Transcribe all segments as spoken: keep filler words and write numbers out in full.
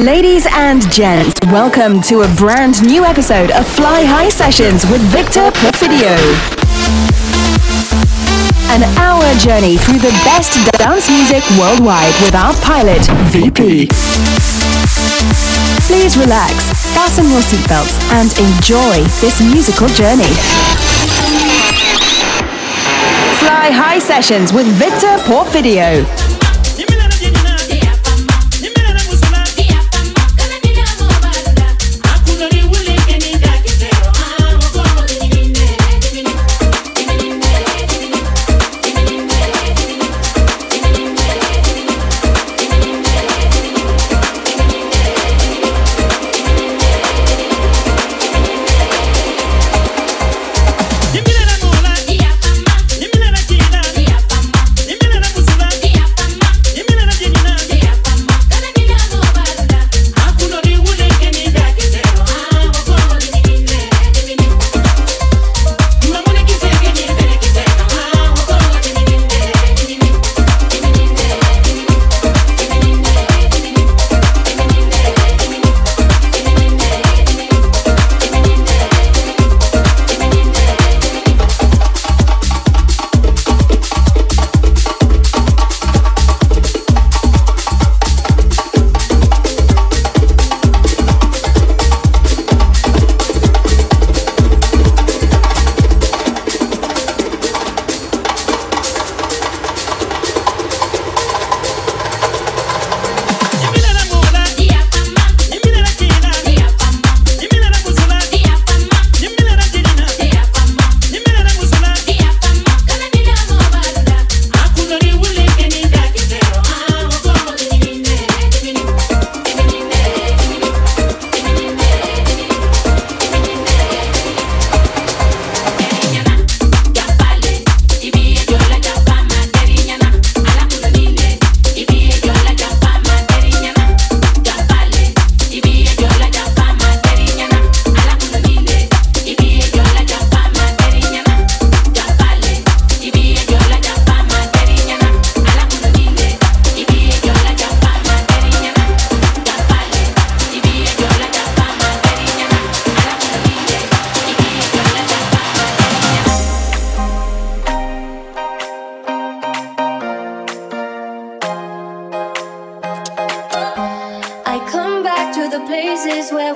Ladies and gents, welcome to a brand new episode of Fly High Sessions with Victor Porfidio. An hour journey through the best dance music worldwide with our pilot, V P. Please relax, fasten your seatbelts, and enjoy this musical journey. Fly High Sessions with Victor Porfidio. We're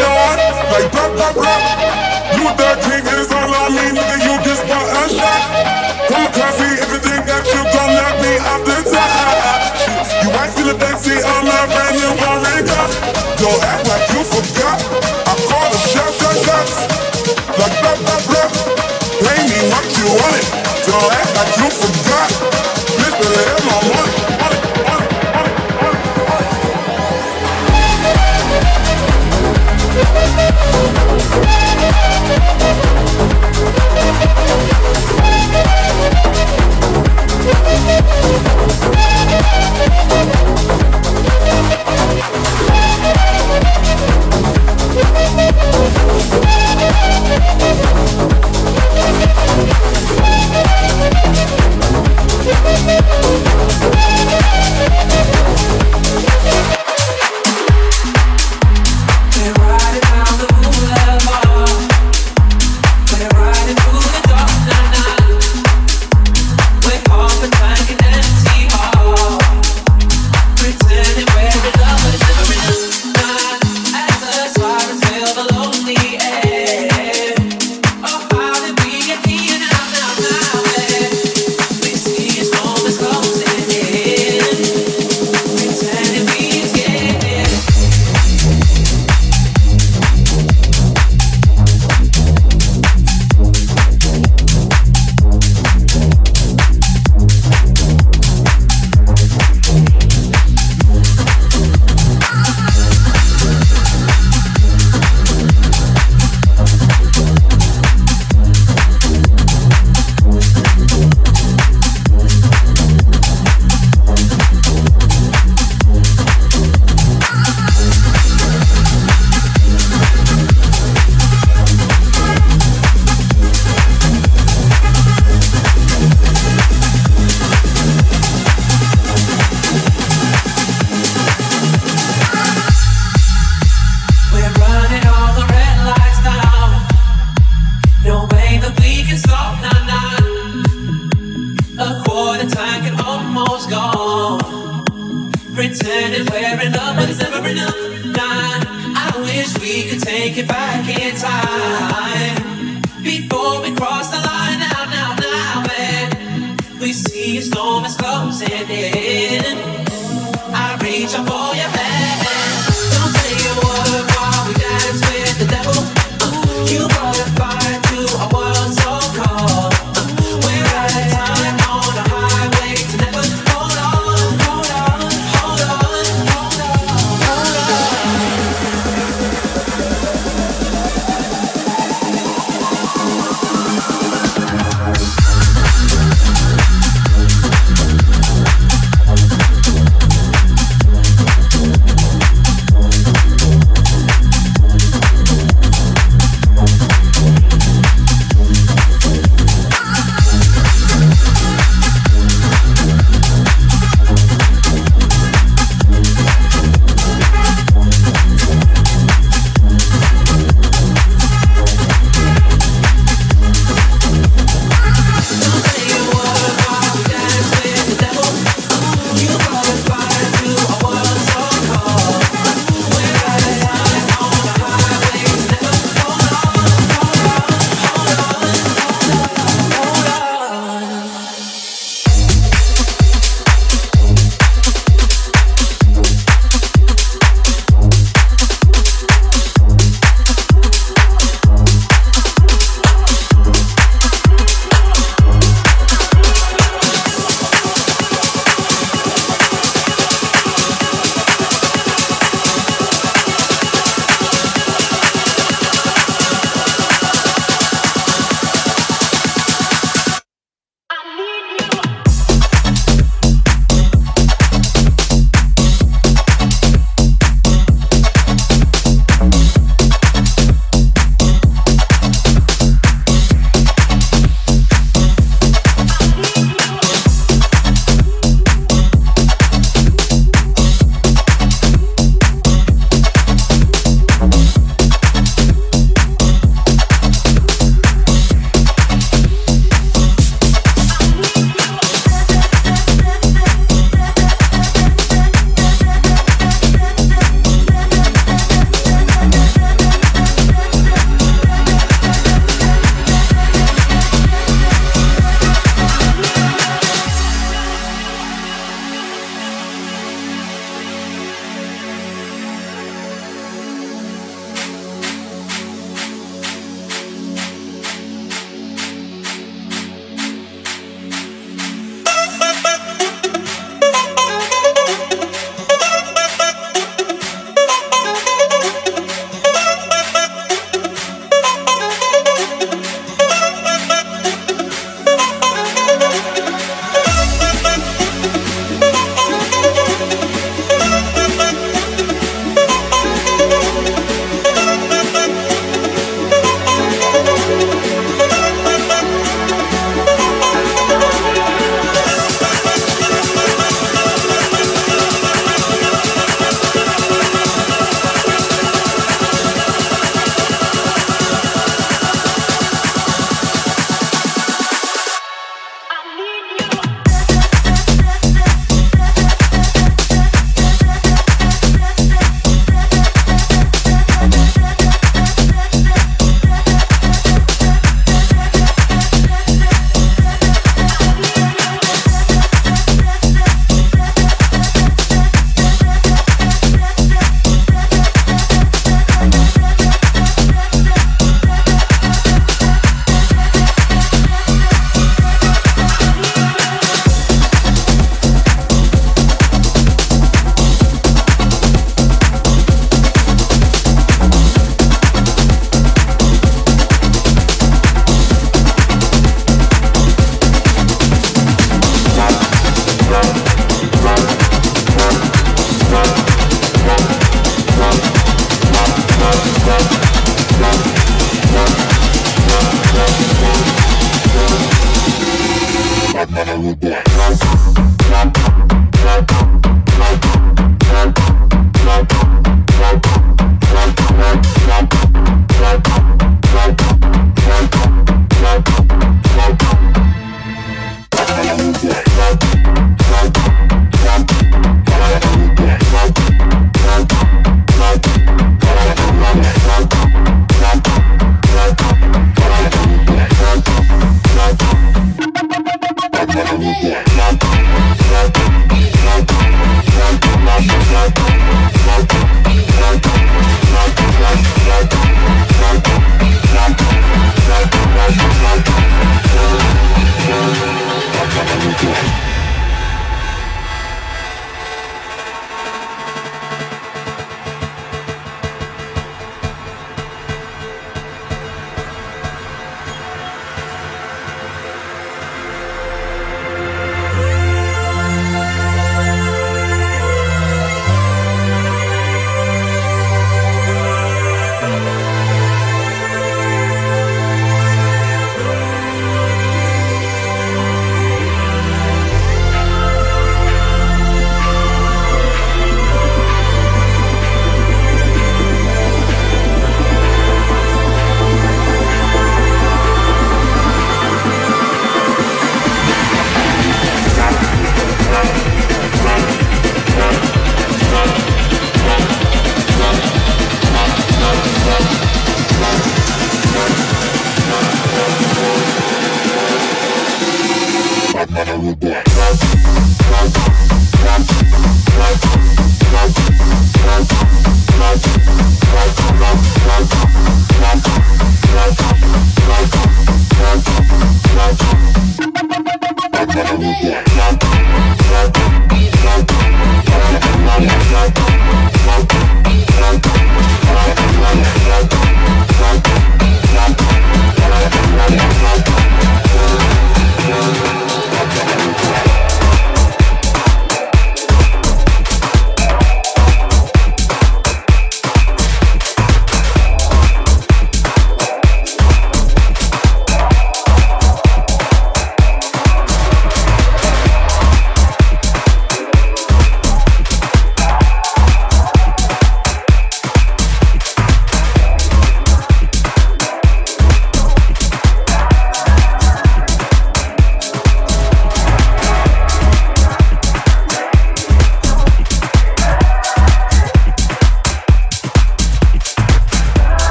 a lot, like blah, blah, blah. You the king is all I mean, nigga, you just got a shot. Come across me, everything that you gon' let me off the top. You might feel a fancy on my brand new America. Don't act like you forgot, I call the shots, shots, shots. Like blah, blah, blah. Pay me what you want it, don't act like you forgot. Bitch, better have my money.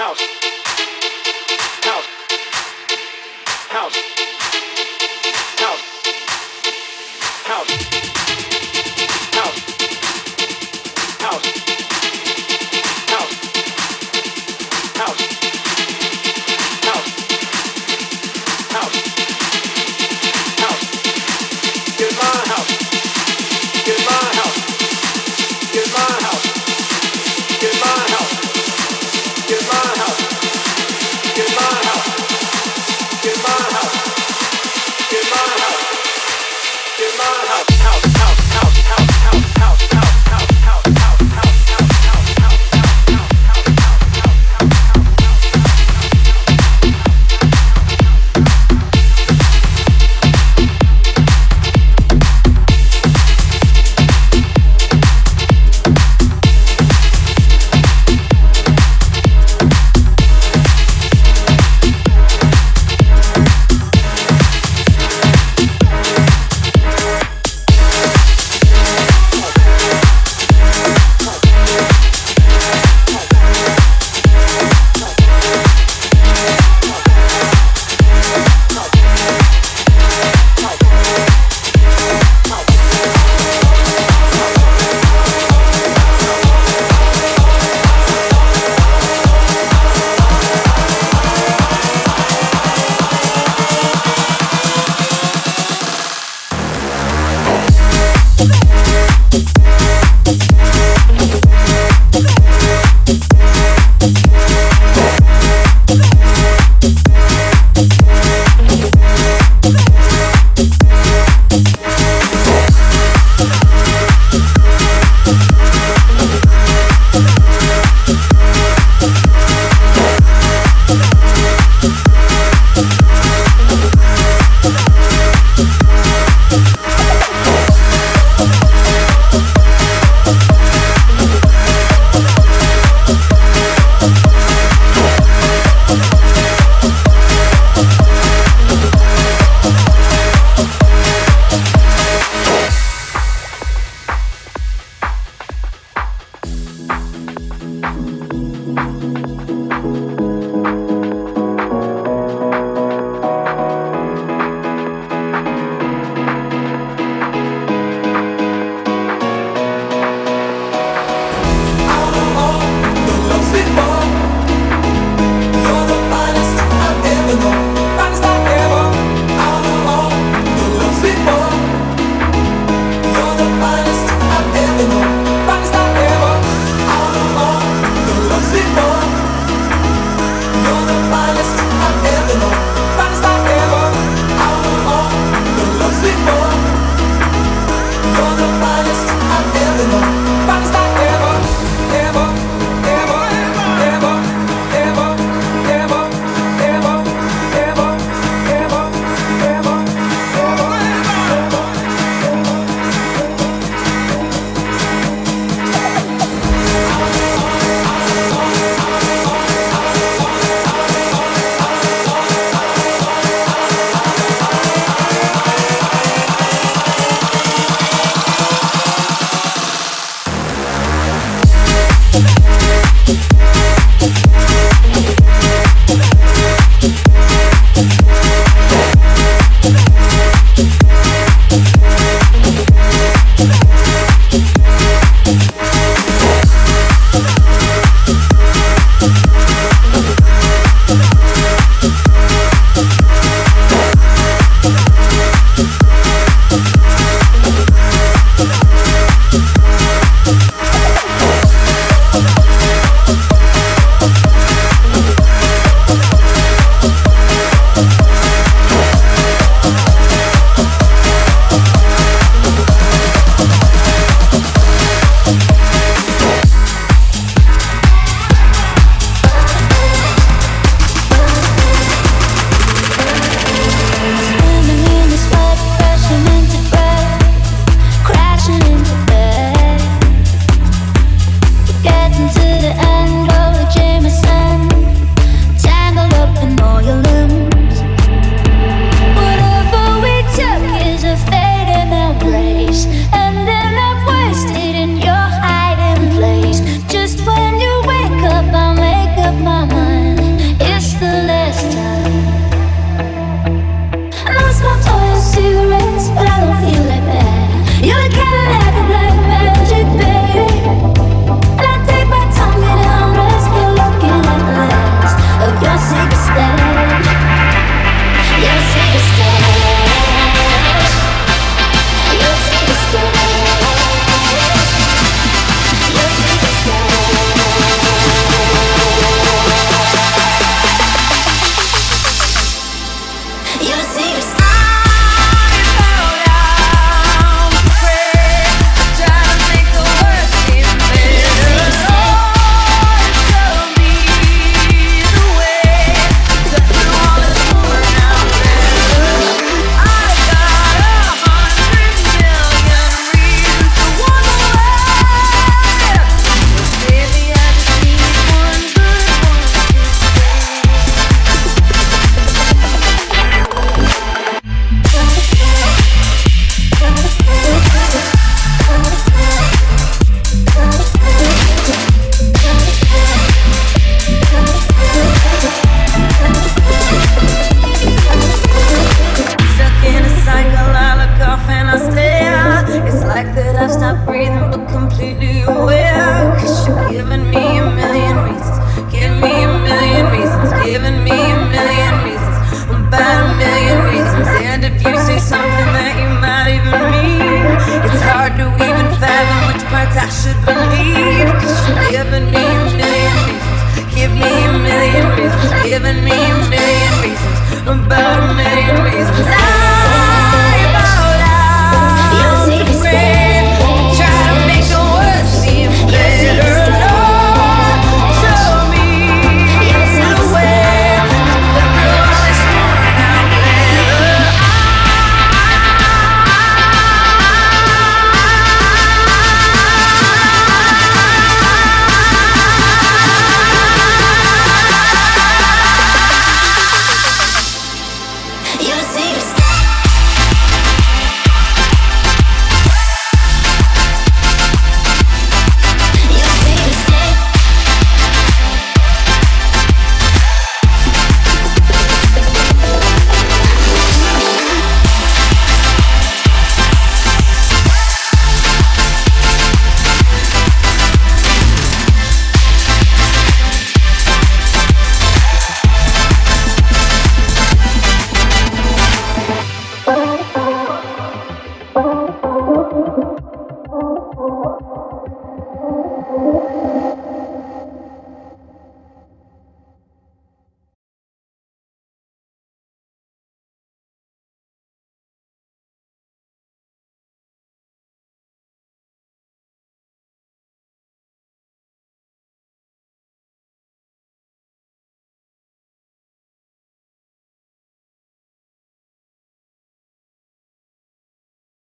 house, house, house, house, house, house, house, house, house, house.